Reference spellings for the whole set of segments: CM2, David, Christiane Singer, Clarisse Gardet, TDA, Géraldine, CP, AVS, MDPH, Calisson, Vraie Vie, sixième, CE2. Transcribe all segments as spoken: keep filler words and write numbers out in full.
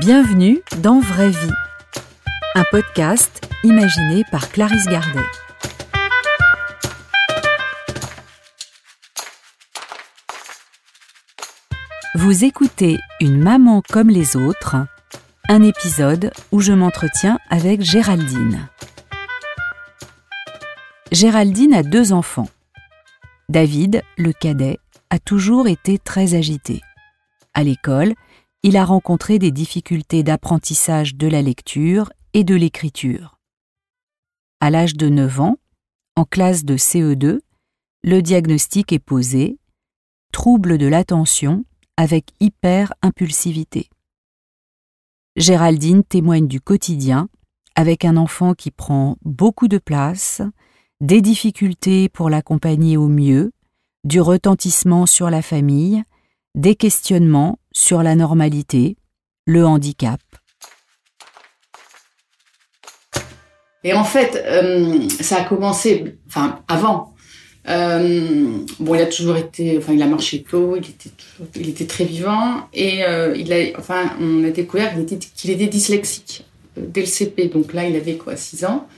Bienvenue dans Vraie Vie, un podcast imaginé par Clarisse Gardet. Vous écoutez Une maman comme les autres, un épisode où je m'entretiens avec Géraldine. Géraldine a deux enfants. David, le cadet, a toujours été très agité. À l'école, il a rencontré des difficultés d'apprentissage de la lecture et de l'écriture. À l'âge de neuf ans, en classe de C E deux, le diagnostic est posé : trouble de l'attention avec hyper-impulsivité. Géraldine témoigne du quotidien avec un enfant qui prend beaucoup de place, des difficultés pour l'accompagner au mieux, du retentissement sur la famille, des questionnements sur la normalité, le handicap. Et en fait, euh, ça a commencé, enfin, avant. Euh, bon, il a toujours été, enfin, il a marché tôt, il était, toujours, il était très vivant, et euh, il a, enfin, on a découvert qu'il était, qu'il était dyslexique euh, dès le C P. Donc là, il avait quoi, six ans.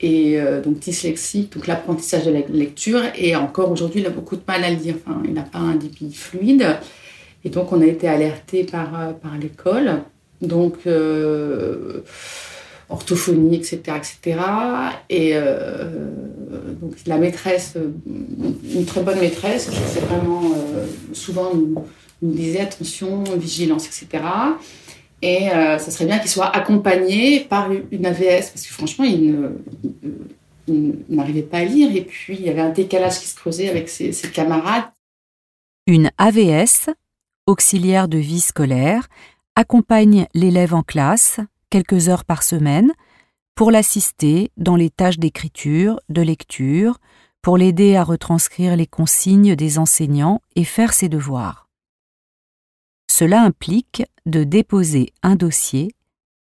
Et euh, donc dyslexique, donc l'apprentissage de la lecture, et encore aujourd'hui, il a beaucoup de mal à lire. Enfin, il n'a pas un débit fluide. Et donc, on a été alerté par, par l'école, donc euh, orthophonie, et cetera, et cetera. Et euh, donc, la maîtresse, une très bonne maîtresse, qui c'est vraiment euh, souvent nous, nous disait attention, vigilance, et cetera. Et euh, ça serait bien qu'il soit accompagné par une A V S, parce que franchement, il, ne, il, il n'arrivait pas à lire, et puis il y avait un décalage qui se creusait avec ses, ses camarades. Une A V S, auxiliaire de vie scolaire, accompagne l'élève en classe quelques heures par semaine pour l'assister dans les tâches d'écriture, de lecture, pour l'aider à retranscrire les consignes des enseignants et faire ses devoirs. Cela implique de déposer un dossier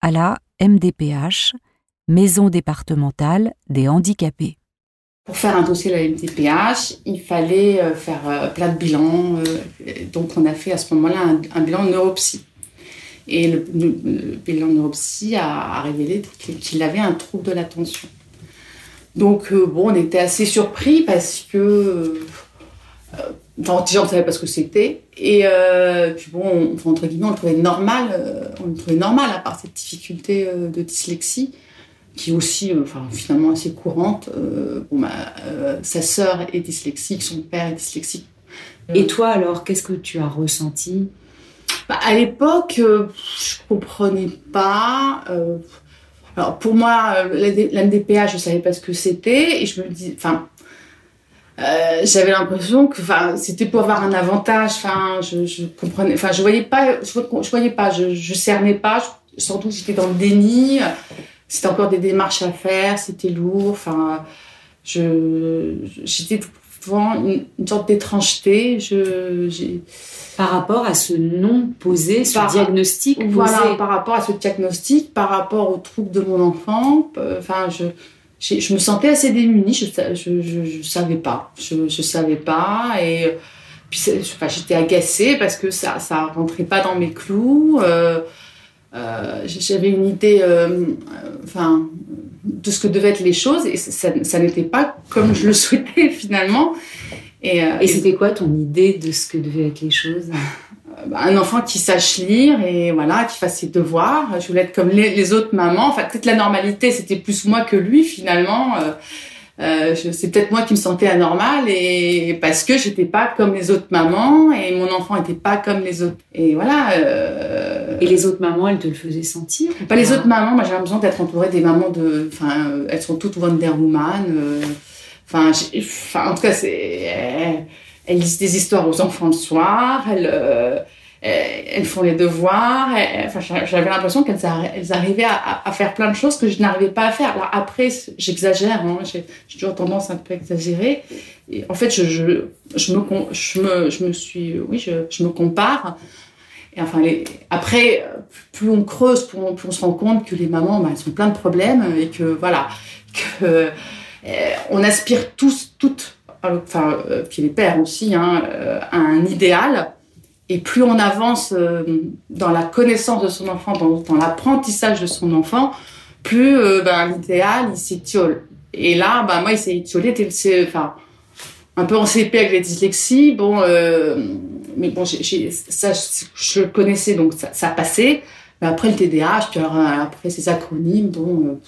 à la M D P H, Maison départementale des handicapés. Pour faire un dossier à la M D P H, il fallait faire plein de bilans. Donc, on a fait à ce moment-là un, un bilan neuropsy. Et le, le, le bilan neuropsy a, a révélé qu'il avait un trouble de l'attention. Donc, bon, on était assez surpris parce que... Euh, Enfin, déjà, on ne savait pas ce que c'était. Et euh, puis bon, on, entre guillemets, on le trouvait normal, euh, on le trouvait normal, à part cette difficulté euh, de dyslexie, qui est aussi, euh, enfin, finalement, assez courante. Euh, bon, bah, euh, sa sœur est dyslexique, son père est dyslexique. Et toi, alors, qu'est-ce que tu as ressenti ? Bah, à l'époque, euh, je ne comprenais pas... Euh, alors, pour moi, l'M D P H, je ne savais pas ce que c'était, et je me dis... Enfin, Euh, j'avais l'impression que, enfin, c'était pour avoir un avantage. Enfin, je, je comprenais, enfin, je voyais pas, je, je voyais pas, je, je cernais pas. Je, sans doute, j'étais dans le déni. C'était encore des démarches à faire. C'était lourd. Enfin, je, j'étais devant une, une sorte d'étrangeté. Je, j'ai... Par rapport à ce nom posé, ce par, diagnostic posé. Voilà, par rapport à ce diagnostic, par rapport au trouble de mon enfant. Enfin, je. Je, je me sentais assez démunie, je je je, je savais pas, je je savais pas et puis je, enfin, j'étais agacée parce que ça ça rentrait pas dans mes clous. Euh, euh, j'avais une idée, euh, enfin, de ce que devaient être les choses et ça ça n'était pas comme je le souhaitais finalement. Et, euh, et c'était quoi ton idée de ce que devaient être les choses ? Un enfant qui sache lire et voilà, qui fasse ses devoirs. Je voulais être comme les, les autres mamans. Enfin, peut-être la normalité, c'était plus moi que lui finalement. Euh, euh, je, c'est peut-être moi qui me sentais anormale et parce que j'étais pas comme les autres mamans et mon enfant était pas comme les autres. Et voilà. Euh... Et les autres mamans, elles te le faisaient sentir ? Pas les autres mamans. Moi, j'ai l'impression d'être entourée des mamans de. Enfin, euh, elles sont toutes Wonder Woman. Euh... Enfin, j'ai... enfin, en tout cas, c'est. Elles lisent des histoires aux enfants le soir, elles, euh, elles font les devoirs. Elles, enfin, j'avais l'impression qu'elles elles arrivaient à, à faire plein de choses que je n'arrivais pas à faire. Alors après, j'exagère, hein, j'ai, j'ai toujours tendance à un peu exagérer. Et en fait, je, je, je, me, je, me, je me suis, oui, je, je me compare. Et enfin, les, après, plus on creuse, plus on, plus on se rend compte que les mamans, bah, elles sont plein de problèmes et que voilà, que euh, on aspire tous, toutes. Enfin, euh, puis les pères aussi, hein, euh, à un idéal Et plus on avance euh, dans la connaissance de son enfant, dans, dans l'apprentissage de son enfant, plus euh, ben, l'idéal, il s'étiole. Et là, ben, moi, il s'est étiolé dès le C E, enfin, un peu en C P avec les dyslexies. Bon, euh, mais bon, j'ai, j'ai, ça, je le connaissais, donc ça, ça passait. Mais après le T D A H, puis alors, après ces acronymes, bon,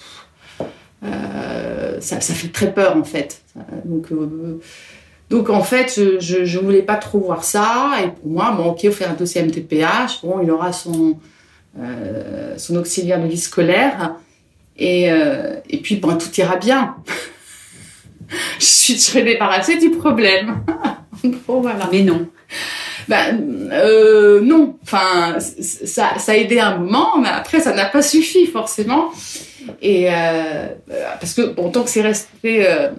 euh, euh, ça, ça fait très peur, en fait. Donc... Euh, Donc, en fait, je ne voulais pas trop voir ça. Et pour moi, bon, OK, on fait un dossier M D P H. Bon, il aura son, euh, son auxiliaire de vie scolaire. Et, euh, et puis, bon, tout ira bien. je, suis, je serai débarrassée du problème. bon, voilà. Mais non. Ben, euh, non. Enfin, ça, ça a aidé un moment, mais après, ça n'a pas suffi, forcément. Et, euh, parce que, bon, tant que c'est resté... Euh,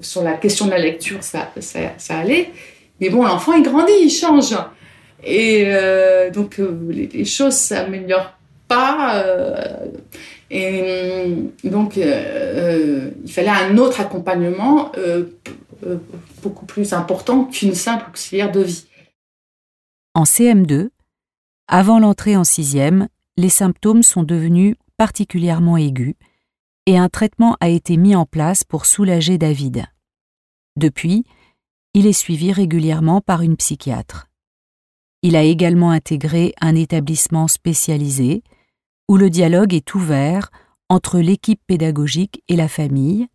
sur la question de la lecture, ça, ça, ça allait. Mais bon, l'enfant, il grandit, il change. Et euh, donc, euh, les, les choses ne s'améliorent pas. Euh, et donc, euh, il fallait un autre accompagnement euh, euh, beaucoup plus important qu'une simple auxiliaire de vie. En C M deux, avant l'entrée en sixième, les symptômes sont devenus particulièrement aigus. Et un traitement a été mis en place pour soulager David. Depuis, il est suivi régulièrement par une psychiatre. Il a également intégré un établissement spécialisé où le dialogue est ouvert entre l'équipe pédagogique et la famille,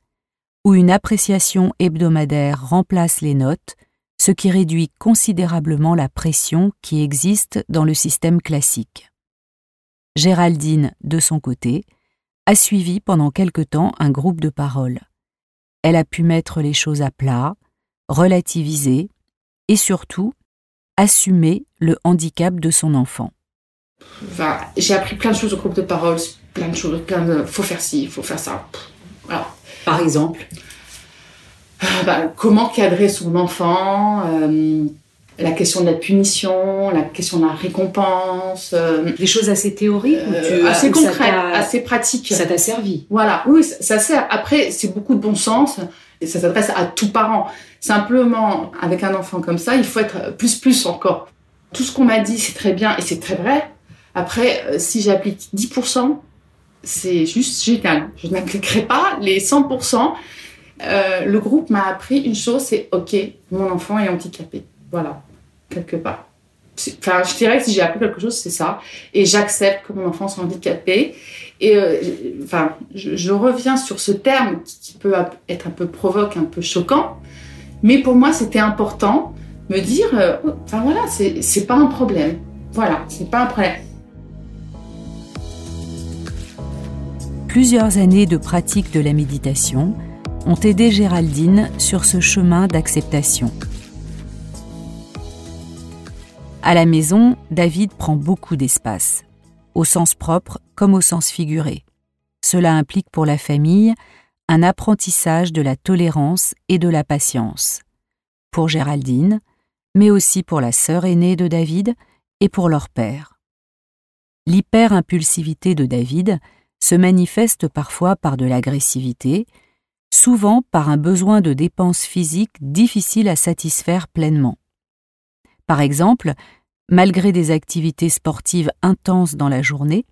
où une appréciation hebdomadaire remplace les notes, ce qui réduit considérablement la pression qui existe dans le système classique. Géraldine, de son côté, a suivi pendant quelque temps un groupe de parole. Elle a pu mettre les choses à plat, relativiser et surtout assumer le handicap de son enfant. Enfin, j'ai appris plein de choses au groupe de parole, plein de choses, plein de... faut faire ci, faut faire ça. Voilà. Par exemple, euh, ben, comment cadrer son enfant, euh, la question de la punition, la question de la récompense. Euh, Des choses assez théoriques euh, ou tu, assez concrètes, assez pratiques. Ça t'a servi. Voilà, oui, ça, ça sert. Après, c'est beaucoup de bon sens et ça s'adresse à tout parent. Simplement, avec un enfant comme ça, il faut être plus plus encore. Tout ce qu'on m'a dit, c'est très bien et c'est très vrai. Après, si j'applique dix pour cent, c'est juste génial. Je n'appliquerai pas les cent pour cent. Euh, le groupe m'a appris une chose, c'est « Ok, mon enfant est handicapé ». Voilà, quelque part. Enfin, je dirais que si j'ai appris quelque chose, c'est ça. Et j'accepte que mon enfant soit handicapé. Et euh, enfin, je, je reviens sur ce terme qui, qui peut être un peu provoque, un peu choquant. Mais pour moi, c'était important de me dire, euh, enfin voilà, c'est, c'est pas un problème. Voilà, c'est pas un problème. Plusieurs années de pratique de la méditation ont aidé Géraldine sur ce chemin d'acceptation. À la maison, David prend beaucoup d'espace, au sens propre comme au sens figuré. Cela implique pour la famille un apprentissage de la tolérance et de la patience. Pour Géraldine, mais aussi pour la sœur aînée de David et pour leur père. L'hyper-impulsivité de David se manifeste parfois par de l'agressivité, souvent par un besoin de dépenses physiques difficile à satisfaire pleinement. Par exemple, malgré des activités sportives intenses dans la journée,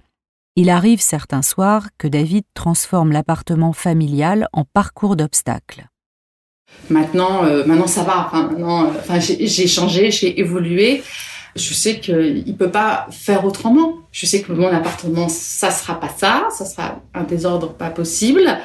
il arrive certains soirs que David transforme l'appartement familial en parcours d'obstacles. Maintenant, euh, maintenant ça va. Enfin, maintenant, euh, enfin, j'ai, j'ai changé, j'ai évolué. Je sais qu'il ne peut pas faire autrement. Je sais que mon appartement, ça ne sera pas ça. Ça sera un désordre pas possible.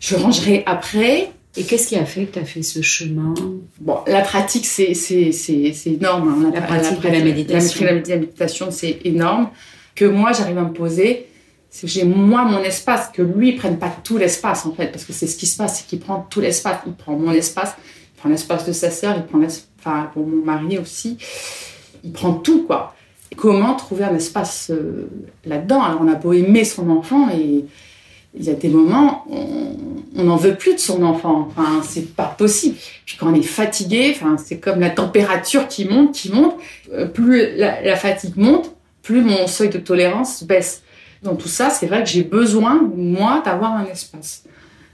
Je rangerai après. Et qu'est-ce qui a fait que tu as fait ce chemin ? Bon, la pratique, c'est, c'est, c'est, c'est énorme. Hein. La, la, pratique la pratique de la méditation. La, la, la méditation, c'est énorme. Que moi, j'arrive à me poser, c'est que j'ai moi mon espace, que lui, il ne prenne pas tout l'espace, en fait. Parce que c'est ce qui se passe, c'est qu'il prend tout l'espace. Il prend mon espace, il prend l'espace de sa sœur, il prend l'espace, enfin, pour mon mari aussi. Il prend tout, quoi. Et comment trouver un espace euh, là-dedans ? Alors, on a beau aimer son enfant et... Il y a des moments on n'en veut plus de son enfant. Enfin, c'est pas possible. Puis quand on est fatigué, enfin, c'est comme la température qui monte, qui monte. Euh, plus la, la fatigue monte, plus mon seuil de tolérance baisse. Dans tout ça, c'est vrai que j'ai besoin, moi, d'avoir un espace.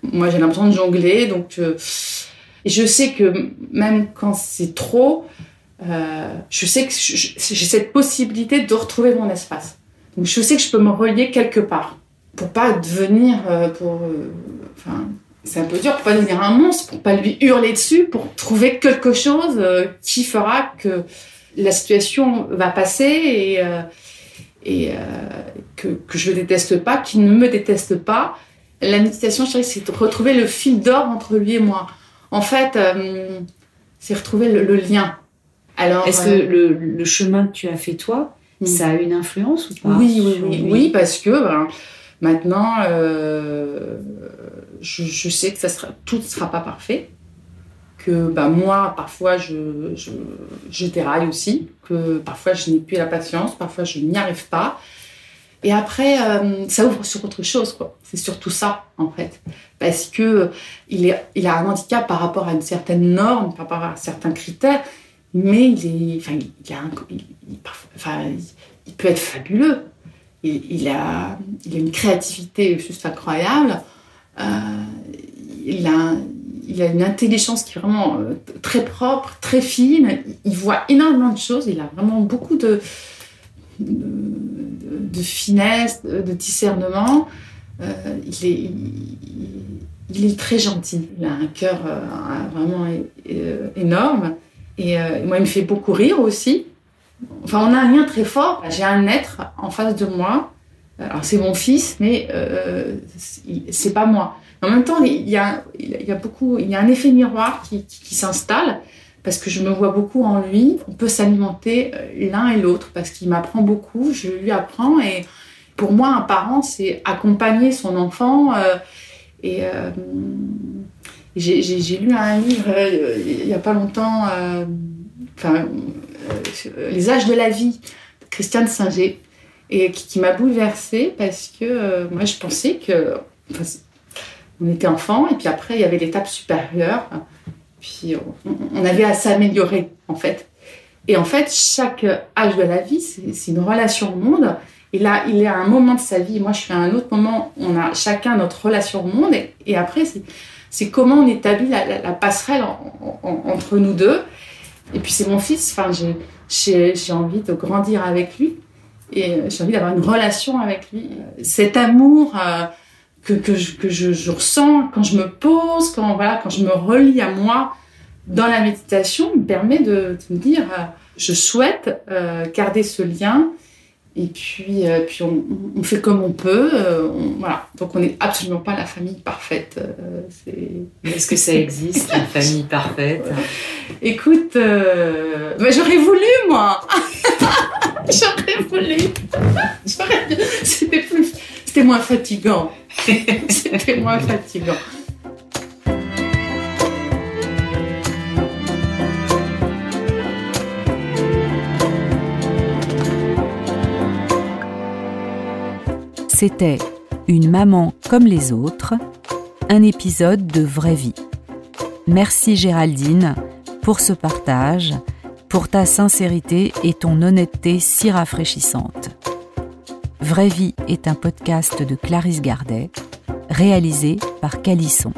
Moi, j'ai l'impression de jongler. Donc, euh, et je sais que même quand c'est trop, euh, je sais que je, j'ai cette possibilité de retrouver mon espace. Donc je sais que je peux me relier quelque part pour pas devenir, euh, pour, euh, enfin, c'est un peu dur, pour pas devenir un monstre, pour pas lui hurler dessus, pour trouver quelque chose euh, qui fera que la situation va passer et, euh, et euh, que, que je ne déteste pas, qu'il ne me déteste pas. La méditation, je dirais, c'est de retrouver le fil d'or entre lui et moi. En fait, euh, c'est retrouver le, le lien. Alors, est-ce euh, que le, le chemin que tu as fait, toi, oui. ça a une influence ou pas? Oui, oui, oui, oui, parce que ben, maintenant, euh, je, je sais que ça sera, tout ne sera pas parfait. Que bah, moi, parfois, je, je, je déraille aussi, que parfois, je n'ai plus la patience, parfois, je n'y arrive pas. Et après, euh, ça ouvre sur autre chose, quoi. C'est surtout ça, en fait. Parce que euh, il est, il a un handicap par rapport à une certaine norme, par rapport à certains critères, mais il est, enfin, il a un, il, il, parfois, enfin, il, il peut être fabuleux. Il, il a, il a une créativité juste incroyable. Euh, il a un, Il a une intelligence qui est vraiment très propre, très fine. Il voit énormément de choses. Il a vraiment beaucoup de, de, de finesse, de discernement. Euh, il, est, il, il est très gentil. Il a un cœur euh, vraiment euh, énorme. Et euh, moi, il me fait beaucoup rire aussi. Enfin, on a un lien très fort. J'ai un être en face de moi. Alors, c'est mon fils, mais euh, c'est pas moi. En même temps, il y a, il y a beaucoup, il y a un effet miroir qui, qui, qui s'installe parce que je me vois beaucoup en lui. On peut s'alimenter l'un et l'autre parce qu'il m'apprend beaucoup, je lui apprends. Et pour moi, un parent, c'est accompagner son enfant. Euh, et euh, j'ai, j'ai, j'ai lu un livre euh, il y a pas longtemps, euh, enfin, euh, Les âges de la vie, de Christiane Singer, et qui, qui m'a bouleversée parce que euh, moi, je pensais que enfin, on était enfant et puis après, il y avait l'étape supérieure. Puis, on avait à s'améliorer, en fait. Et en fait, chaque âge de la vie, c'est, c'est une relation au monde. Et là, il est à un moment de sa vie. Moi, je suis à un autre moment. On a chacun notre relation au monde. Et, et après, c'est, c'est comment on établit la, la, la passerelle en, en, entre nous deux. Et puis, c'est mon fils. Enfin, j'ai, j'ai, j'ai envie de grandir avec lui. Et j'ai envie d'avoir une relation avec lui. Cet amour... Euh, que, que, je, que je, je ressens quand je me pose, quand, voilà, quand je me relie à moi dans la méditation, me permet de, de me dire euh, je souhaite euh, garder ce lien et puis, euh, puis on, on fait comme on peut. Euh, on, voilà. Donc on n'est absolument pas la famille parfaite. Euh, c'est... Est-ce que ça existe, la famille parfaite? Écoute, euh, bah, j'aurais voulu, moi. J'aurais voulu. J'aurais... C'était plus... C'était moins fatigant. C'était moins fatigant. C'était Une maman comme les autres, un épisode de Vraie Vie. Merci Géraldine pour ce partage, pour ta sincérité et ton honnêteté si rafraîchissante. Vraie Vie est un podcast de Clarisse Gardet, réalisé par Calisson.